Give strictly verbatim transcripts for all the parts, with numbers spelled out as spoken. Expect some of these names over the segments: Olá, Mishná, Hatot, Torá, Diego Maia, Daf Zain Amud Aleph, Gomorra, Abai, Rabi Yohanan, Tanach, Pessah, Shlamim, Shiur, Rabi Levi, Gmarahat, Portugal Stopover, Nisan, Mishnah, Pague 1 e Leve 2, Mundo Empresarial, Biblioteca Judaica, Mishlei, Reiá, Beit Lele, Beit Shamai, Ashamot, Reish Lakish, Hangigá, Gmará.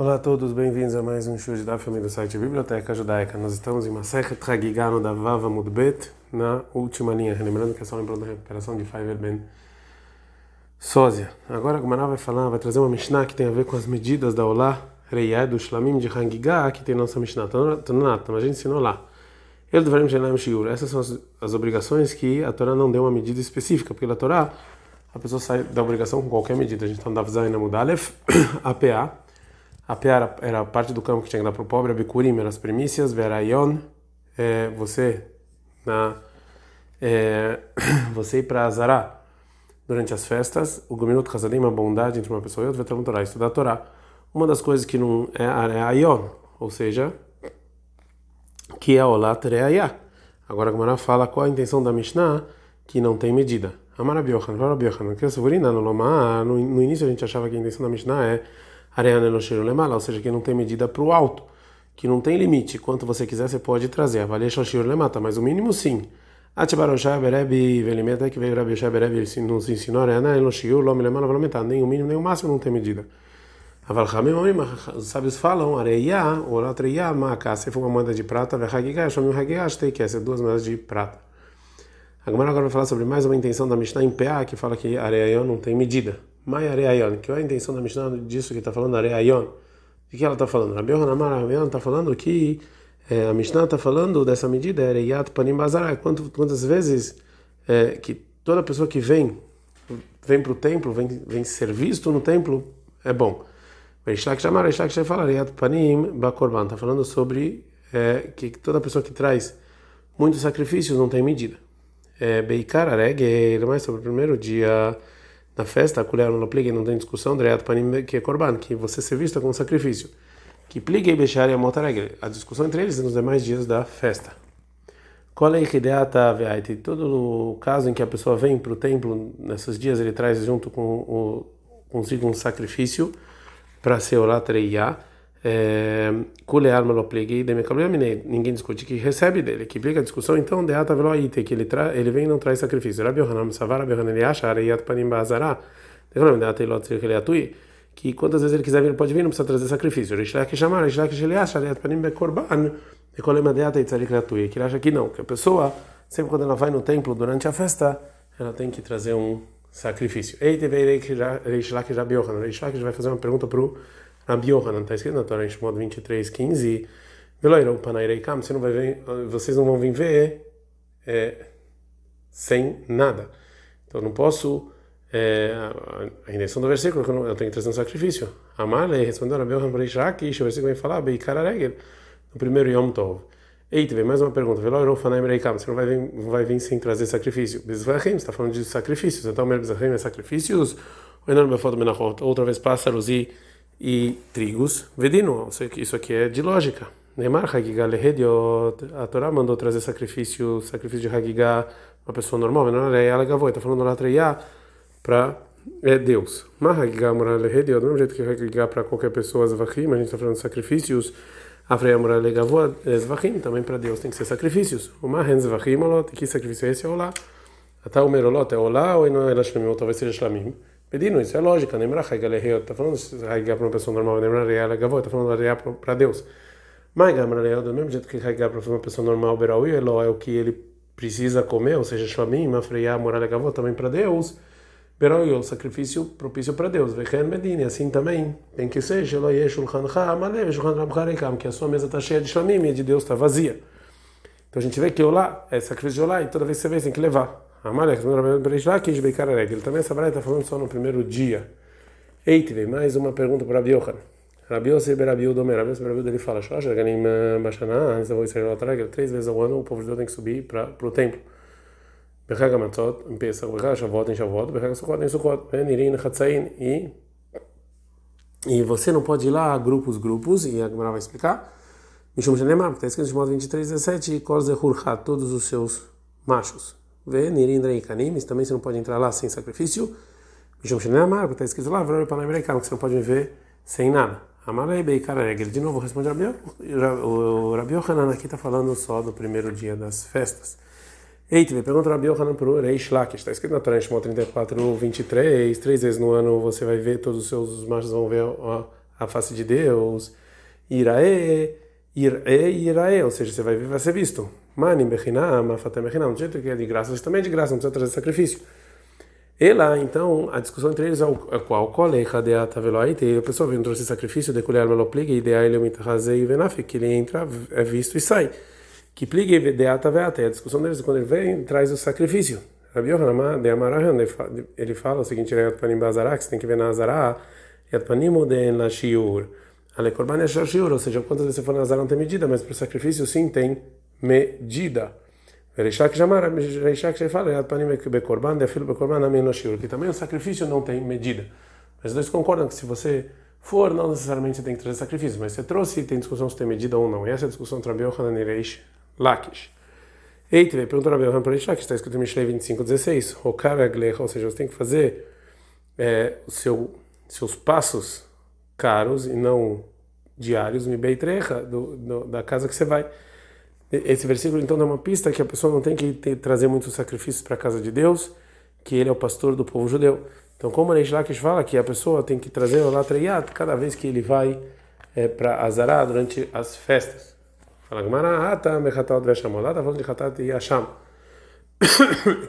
Olá a todos, bem-vindos a mais um show de Daf do site Biblioteca Judaica. Nós estamos em Masechet Hangigá no Daf Vav Amud Bet, na última linha. Lembrando que é só lembrando da recuperação de Faiver Ben Sósia. Agora a Gomorra vai falar, vai trazer uma Mishná que tem a ver com as medidas da Olá, Reiá do Shlamim de Hangigá, que tem nossa Mishná. Tanach, mas a gente ensinou lá. Ele deveria gerar no Shiur. Essas são as, as obrigações que a Torá não deu uma medida específica, porque na Torá a pessoa sai da obrigação com qualquer medida. A gente está no Daf Zain Amud Aleph, A P A. A peá era a parte do campo que tinha que dar para o pobre, a bicurim eram as primícias, verayon, é, você, na, é, você ir para Azará durante as festas, o gominut hasadim, a bondade entre uma pessoa e outra, vai ter um estudar a Torá. Uma das coisas que não é a ayon, ou seja, que é olá tereayá. Agora a Gomorra fala qual a intenção da Mishnah, que não tem medida. Amarabiohan, varabiohan, que é no lomar, no início a gente achava que a intenção da Mishnah é ou seja, que não tem medida para o alto, que não tem limite, quanto você quiser você pode trazer, mas o mínimo sim. Nos ensinou, nem o mínimo nem o máximo não tem medida. Os sábios falam, se for uma moeda de prata, se duas moedas de prata. Agora agora vai falar sobre mais uma intenção da Mishnah em P A, que fala que areion não tem medida. Mai areion, que é a intenção da Mishnah disso que está falando areion. O que ela está falando? Rabi Yohanan está falando que é, a Mishnah está falando dessa medida, areiat panim bazará, quantas vezes é, que toda pessoa que vem, vem para o templo, vem, vem ser visto no templo, é bom. Reishlak Shamar, Reishlak Shem fala areiat panim bakorban, está falando sobre é, que toda pessoa que traz muitos sacrifícios não tem medida. Beikar areguer, mais sobre o primeiro dia... Na festa, a colher não pligue, não tem discussão, que é corban, que você ser visto como sacrifício. Que pligue e bechar e a motaregue. A discussão entre eles é nos demais dias da festa. Todo o caso em que a pessoa vem para o templo, nesses dias ele traz junto com o, consigo um sacrifício para ser olatreyá. Colher não pligue e ninguém discute que recebe dele. Que plique a discussão, então, deata veloite, que ele, tra... ele vem e não traz sacrifício. Rabi Yohanan Savar, Rabi Yohanan ele acha, Areyat Panim Bazará, que quantas vezes ele quiser vir, ele pode vir, não precisa trazer sacrifício. Reishlak Shamar, Reishlak ele acha, Areyat Panim Bekorban, Ekolema Deata Itzarik Leatui, que ele acha que não, que a pessoa, sempre quando ela vai no templo durante a festa, ela tem que trazer um sacrifício. Eite Veirei Reishlak Rabi Yohanan, Reishlak vai fazer uma pergunta para o Rabi Yohanan, está escrito na Torá em Shemot vinte e três, quinze, você não vai ver, vocês não vão vir ver é, sem nada. Então não posso, é, a intenção do versículo, que eu, não, eu tenho que trazer um sacrifício. Amale respondeu Rabi Yohanan para Ishak, o versículo vem falar, no primeiro Yom Tov. Eita, vem mais uma pergunta, você não vai vir, vai vir sem trazer sacrifício. Bezvachim, você está falando de sacrifícios, então o Bezvachim é sacrifícios, outra vez pássaros e... e trigos vedino, isso aqui é de lógica. Neymar Hagigá lehediot, a Torá mandou trazer sacrifício, sacrifício de Hagigá, uma pessoa normal, mas não é ela gavoi, está falando lá treiá para é Deus. Mas Hagigá moral lehediot, do mesmo jeito que Hagigá para qualquer pessoa zvachim, a gente está falando de sacrifícios, afreia moral legavoi, zvachim, também para Deus tem que ser sacrifícios. O mahen zvachim olot, que sacrifício é esse? É olá. Até o merolot é olá ou não é lashlamim, talvez seja shlamim. Pedindo isso, é lógica, lembrar Haiga Leheu, está falando Haiga para uma pessoa normal, lembrar Real Gavó, está falando Real para Deus. Mas Gamar Real, do mesmo jeito que Haiga para uma pessoa normal, Beraui, Eló é o que ele precisa comer, ou seja, Shlamim, Mafreia, Moral Gavó, também para Deus. Beraui, o sacrifício propício para Deus. Vehen Medine, assim também tem que ser, Eló Yeshulhan Ha, Amalev, Shulhan Rabharekam, que a sua mesa está cheia de Shlamim e a de Deus está vazia. Então a gente vê que Olá é sacrifício de Olá e toda vez que você vê, você tem que levar. Ele também está falando só no primeiro dia. Eita, vem mais uma pergunta para Rabi Yohanan. Rabi Yohanan ele fala: três vezes ao ano o povo de Deus tem que subir para o templo. E, e você não pode ir lá a grupos, grupos, e a Gomorra vai explicar. Mishum Janemar, está escrito em Shemot vinte e três, dezessete: todos os seus machos. Vê, Nirindra e Canimes, também você não pode entrar lá sem sacrifício. Mishum Shene Amar, está escrito lá, Vroi Panamerican, que você não pode me ver sem nada. Amarei Beikaregel, de novo responde o Rabi Yohanan, aqui está falando só do primeiro dia das festas. Eita, pergunta o Rabi Yohanan para o Reish Lakish, está escrito na Torá em Shemot trinta e quatro, vinte e três, três vezes no ano você vai ver, todos os seus machos vão ver a, a face de Deus. Irae, irae, irae, ou seja, você vai ver, vai ser visto. Mani, mechinam, mafatem, mechinam, do jeito que é de graça, você também é de graça, não precisa trazer sacrifício. E lá, então, a discussão entre eles é qual? Qual é? Cadê a taveloite? E a pessoa vem, trouxe sacrifício, decolher a melopliga, ideia ele me trazei e venafe, que ele entra, é visto e sai. Que pliga e ideia a taveloite. A discussão deles é quando ele vem, traz o sacrifício. Rabi Yohanan de Amarahan, ele fala o seguinte: Yat panim bazará, que você tem que ver na Azará, Yat panim oden la shiur. Ale korban yashar shiur, ou seja, quantas vezes você for na Azará não tem medida, mas para o sacrifício sim tem medida. Reishak Jamara, Reishak já fala, Yat panim bekorban, defilo bekorban, amin la shiur, que também o sacrifício não tem medida. Mas os dois concordam que se você for, não necessariamente você tem que trazer sacrifício, mas você trouxe, tem discussão se tem medida ou não. E essa é a discussão entre Rabi Yohanan e Reish Lakish. Eita, ele perguntou a Belham para Reish Lakish, que está escrito em Mishlei vinte e cinco dezesseis, ou seja, você tem que fazer é, os seu, seus passos caros e não diários, mi beit recha, da casa que você vai. Esse versículo então dá uma pista que a pessoa não tem que ter, trazer muitos sacrifícios para a casa de Deus, que ele é o pastor do povo judeu. Então, como Reish Lakish fala que a pessoa tem que trazer o latreiat cada vez que ele vai é, para Azará durante as festas. Fala Gmarahat, Hatot e Ashamot. Lá está falando de Hatot e Ashamot.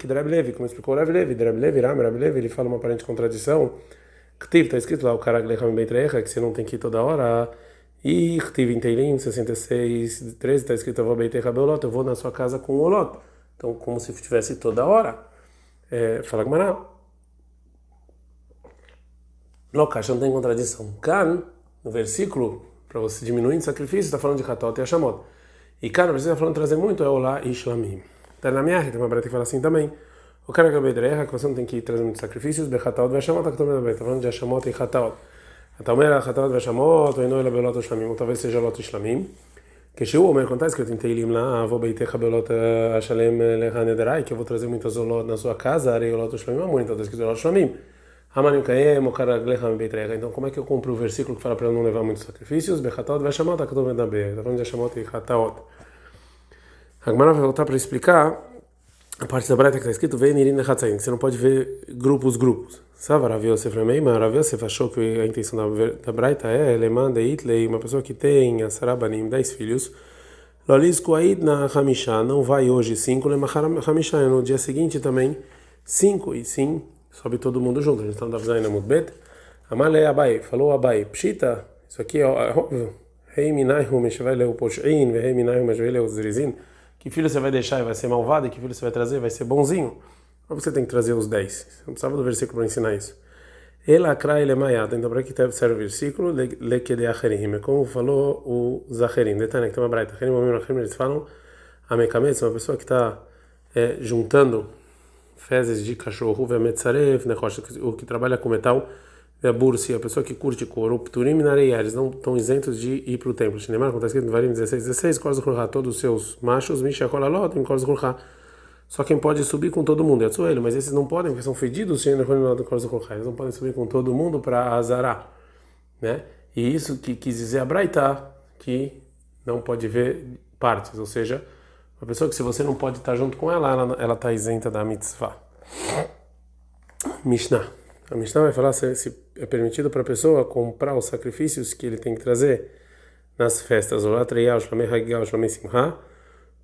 Que Rabi Levi, como explicou Rabi Levi, Rabi Levi, Rabi Levi, ele fala uma aparente contradição. Ktiv, está escrito lá, o Karaglechem Beitrecha, que você não tem que ir toda hora. E Ktiv em Teilim, sessenta e seis, treze, está escrito, eu vou Beitrecha Beolot, eu vou na sua casa com o Olot. Então, como se estivesse toda hora. É, fala Gmarahat. Lokash, não tem contradição. Kan, no versículo, para você diminuir o sacrifício, está falando de Hatot e Ashamot. E cara, você está falando de trazer muito, é Olá e Shlamim. Está na minha, tem uma breta que fala assim também. O cara que é Bedrecha, que você não tem que trazer muitos sacrifícios, de Hatot e Ashamot, está falando de Ashamot e Hatot. Atalmera, Hatot e Ashamot, ou Enoela, Belot e Shlamim, ou talvez seja Lot e Shlamim. Que se o homem acontece que eu tentei ir lá, vou Beitecha, Belot, Ashalem, Lehanederai, que eu vou trazer muitas Olot na sua casa, Arei, Olot e Shlamim, amor, então está escrito Olot e Shlamim. Então, como é que eu cumpro o versículo que fala para eu não levar muitos sacrifícios? Bechatot ve'ashamot, que eu estou vendo bem. Está falando de Ashamot e Hatot. A Gemara vai voltar para explicar a parte da breta que está escrito, que você não pode ver grupos, grupos. Savaravio sefremei, maravio sef achou que a intenção da breta é lemanda itlei, uma pessoa que tem a sarabanim, dez filhos, lolisku aidna hamishá, não vai hoje cinco, lemacharam hamishá, no dia seguinte também cinco e sim. Sobe todo mundo junto. A gente está no Daf Zain Amud Bet. Amale Abai. Falou Abai. Pshita. Isso aqui é óbvio. Rei minayhu meshveleu poshin. Rei minayhu meshveleu zrizin. Que filho você vai deixar e vai ser malvado? E que filho você vai trazer e vai ser bonzinho? Mas você tem que trazer os dez. Você não precisava do versículo para ensinar isso. Ela krai lemayat. Então, para que serve o versículo? Lekede acherim. É como falou o Zacherim. Detalhe que tem uma braita. Acherim, amim, acherim. Eles falam amekametz. Uma pessoa que está é, juntando fezes de cachorro, vemetzarev, o que trabalha com metal, vebursi, a pessoa que curte couro, pturim na Reiá, eles não estão isentos de ir para o templo. Shinemar, como está escrito no Varim dezesseis, dezesseis, Korz Hurha, todos os seus machos, Mishakolalot, em Korz Hurha. Só quem pode subir com todo mundo é Tsuelo, mas esses não podem, porque são fedidos, Shinemar, Korz Hurha, eles não podem subir com todo mundo para Azará, né? E isso que quis dizer a Braitá, que não pode ver partes, ou seja, uma pessoa que se você não pode estar junto com ela, ela está isenta da mitzvah. Mishná. A Mishnah vai falar se, se é permitido para a pessoa comprar os sacrifícios que ele tem que trazer nas festas, Olá, Reiá, Shlamim, Hangigá, Shlamim, Simchá,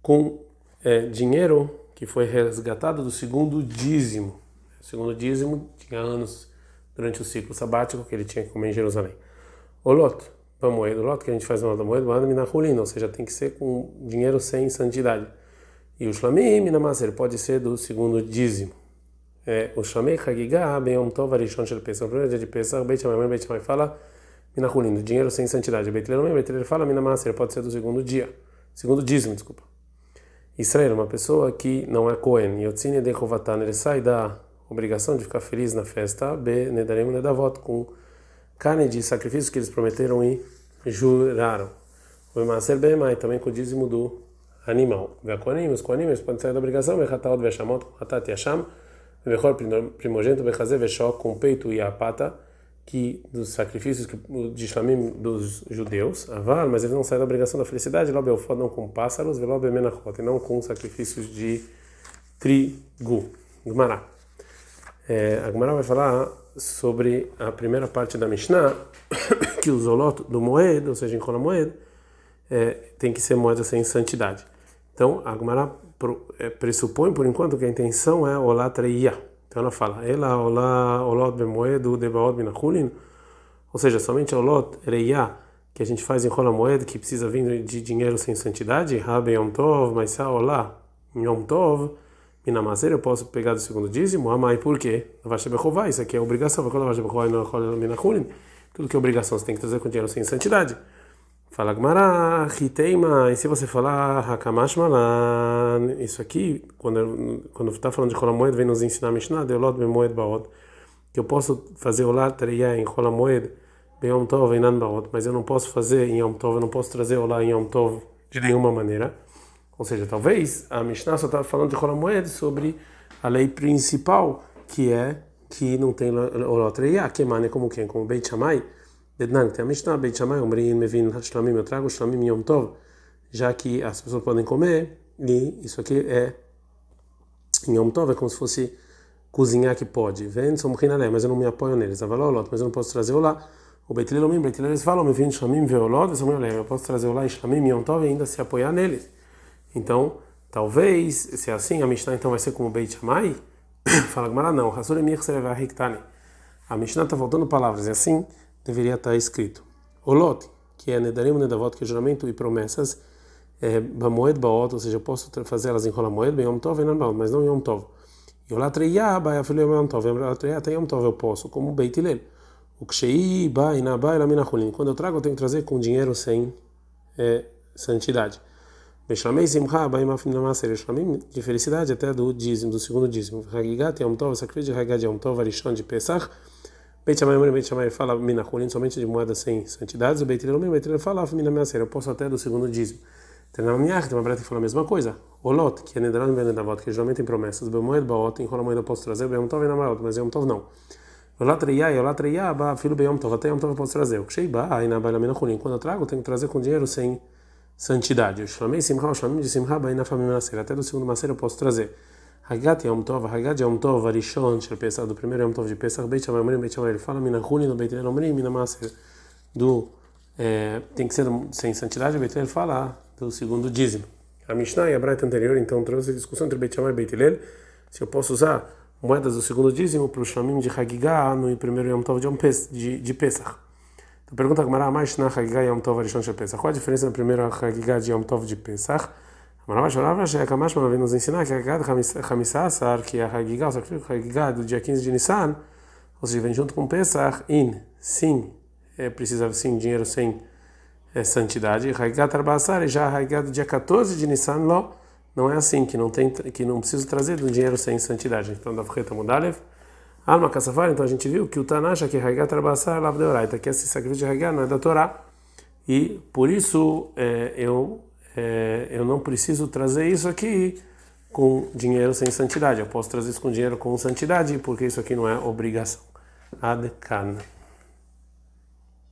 com é, dinheiro que foi resgatado do segundo dízimo. O segundo dízimo tinha anos durante o ciclo sabático que ele tinha que comer em Jerusalém. Olot. Moeda, o lote que a gente faz no moeda, moeda minahulina, ou seja, tem que ser com dinheiro sem santidade. E o shlamim minamaser pode ser do segundo dízimo. É, o shlamim Hangigá, bem Yom Tov, Arishon Shel Pessah, o primeiro dia de Pessah, Beit Shamai, Beit Shamai fala minahulina, dinheiro sem santidade. Beit Lele, Beit Lele fala minamaser, pode ser do segundo dia, segundo dízimo, desculpa. Israel, uma pessoa que não é Cohen, Yotzine de Rovatan, ele sai da obrigação de ficar feliz na festa, B, Nedarim, Nedavot, com carne de sacrifícios que eles prometeram e juraram. O Maser Behemai, também com o dízimo do animal. Ve'akonim, os koanim, eles podem sair da obrigação, ve'chatot, ve'ashamot, com hatat e asham, ve'echor primogênito, ve'chazer, ve'shó, com peito e a pata, que dos sacrifícios de Shlamim dos judeus, aval, mas eles não saem da obrigação da felicidade, ló be'ofot, não com pássaros, ve'ló be'menachot, e não com sacrifícios de trigo. Gmará. É, a Gmará vai falar sobre a primeira parte da Mishnah dez quilos olot do moed, ou seja, em cola moed, é, tem que ser moeda sem santidade. Então, a Gomorra pressupõe, por enquanto, que a intenção é olá treia. Então ela fala, ela olá olot be moed, debaot binachulin, ou seja, somente olot reiá, que a gente faz em cola moed, que precisa vir de dinheiro sem santidade, rabe yom tov, mas sa olá yom tov, Minamaser, eu posso pegar do segundo dízimo. Amai, por quê? Isso aqui é obrigação. Tudo que é obrigação você tem que trazer com dinheiro sem santidade. Fala Gmará, Hiteima. E se você falar Hakamash Malan, isso aqui, quando quando está falando de Holamoed, vem nos ensinar Mishná, Deolot Bemoed Baot, que eu posso fazer Olá Treia em Holamoed, Beyom Tov e Nan Baot, mas eu não posso fazer em Yom Tov, eu não posso trazer Olá em Yom Tov de nenhuma maneira. Ou seja, talvez a Mishnah só estava falando de Chol HaMoed sobre a lei principal, que é que não tem Olot Reiá, que é como quem? Como Beit Shamai. Dednan, tem a Mishnah, Beit Shamai, Omrim, Mevin, Shlamim, eu trago Shlamim Yom Tov, já que as pessoas podem comer, e isso aqui é em Yom Tov, é como se fosse cozinhar que pode. Vem, sou Mochinalé, mas eu não me apoio neles. Avaló Olot, mas eu não posso trazer Olá. O Beit Lele, Beit Lele, eles falam, Mevin, Shlamim, Veolot, eu posso trazer Olá e Shlamim Yom Tov e ainda se apoiar neles. Então, talvez, se é assim, a Mishnah então vai ser como Beit Shamai? Fala Gmará, não. A Mishnah está voltando palavras, e assim deveria estar escrito. Olot, que é Nedarim, Nedavot, que é juramento e promessas, Bamoed, Baot, ou seja, eu posso fazer elas em Chol HaMoed, Yom Tov e Nan Baot, mas não em Yom Tov. E Olá Treia, Baia Filho Yom Tov, até Yom Tov eu posso, como Beit Lele. O Kshei, Baia, Nabai, Laminachulin. Quando eu trago, eu tenho que trazer com dinheiro sem é, santidade. Mishlamei simcha, baim afim namaser, Mishlamei de felicidade até do dízimo, do segundo dízimo. Hangigá, Yom Tov, sacrifício de Hangigá de Yom Tov, Arishon de Pessah. Beit Shamai, Beit Shamai fala minachulim, somente de moeda sem santidades. O Beit Lele, Beit Lele fala afim namaser, eu posso até do segundo dízimo. Tanach, tem uma breta que fala a mesma coisa. Olot, que é nedaran ben nedavot, que geralmente tem promessas. Bemoed baot, em Chol HaMoed eu posso trazer, Yom Tov e Namarot, mas Yom Tov não. Olá treia, olá treia, ba filho Yom Tov, até Yom Tov eu posso trazer. O Kshei ba, aí na baila minachulim, quando eu trago, tenho que trazer com dinheiro sem santidade. Eu chamei Simcha, eu chamei de Simcha, Bain na família Maceira. Até do segundo Maceira eu posso trazer. Hagat Yom Tov, Hagat Yom Tov, Arishon, Shel Pesach, do primeiro Yom Tov de Pesach, Beit Shamai, Omrim, Beit Shamai, ele fala, Mina Huli, no Beit Lele, Omrim, Mina Maceira. Do, é, tem que ser sem santidade, Beit Lele fala, do segundo dízimo. A Mishnah e a Braita anterior, então, trouxe a discussão entre Beit Shamai e Beit Lele, se eu posso usar moedas do segundo dízimo para o Shlamim de Hangigá no primeiro Yom Tov de, de Pesach. Então pergunta a Gmará, Mishná, Hangigá, Yom Tov, Arishon, Shel Pesach. Qual a diferença na primeira Hangigá de Yom Tov de Pesach? A Gmará vai chorar, vai chegar a Kamash, mas vem nos ensinar que a Hangigá de Hamisasar, que é a Hangigá, o sacrifício Hangigá do dia quinze de Nisan, ou seja, vem junto com Pesach, in, sim, é, precisa sim, dinheiro sem é, santidade. Hangigá Tarbassar, e já a Hangigá do dia quatorze de Nisan, Ló, não é assim, que não, tem, que não preciso trazer do dinheiro sem santidade. Então, Daf Zain Amud Aleph. Alma Kassafar, então a gente viu que o Tanach, que Hagá Trabassar, Lav de Oraita, que esse sacrifício de Hagá não é da Torá, e por isso é, eu, é, eu não preciso trazer isso aqui com dinheiro sem santidade, eu posso trazer isso com dinheiro com santidade, porque isso aqui não é obrigação. Ad Kan.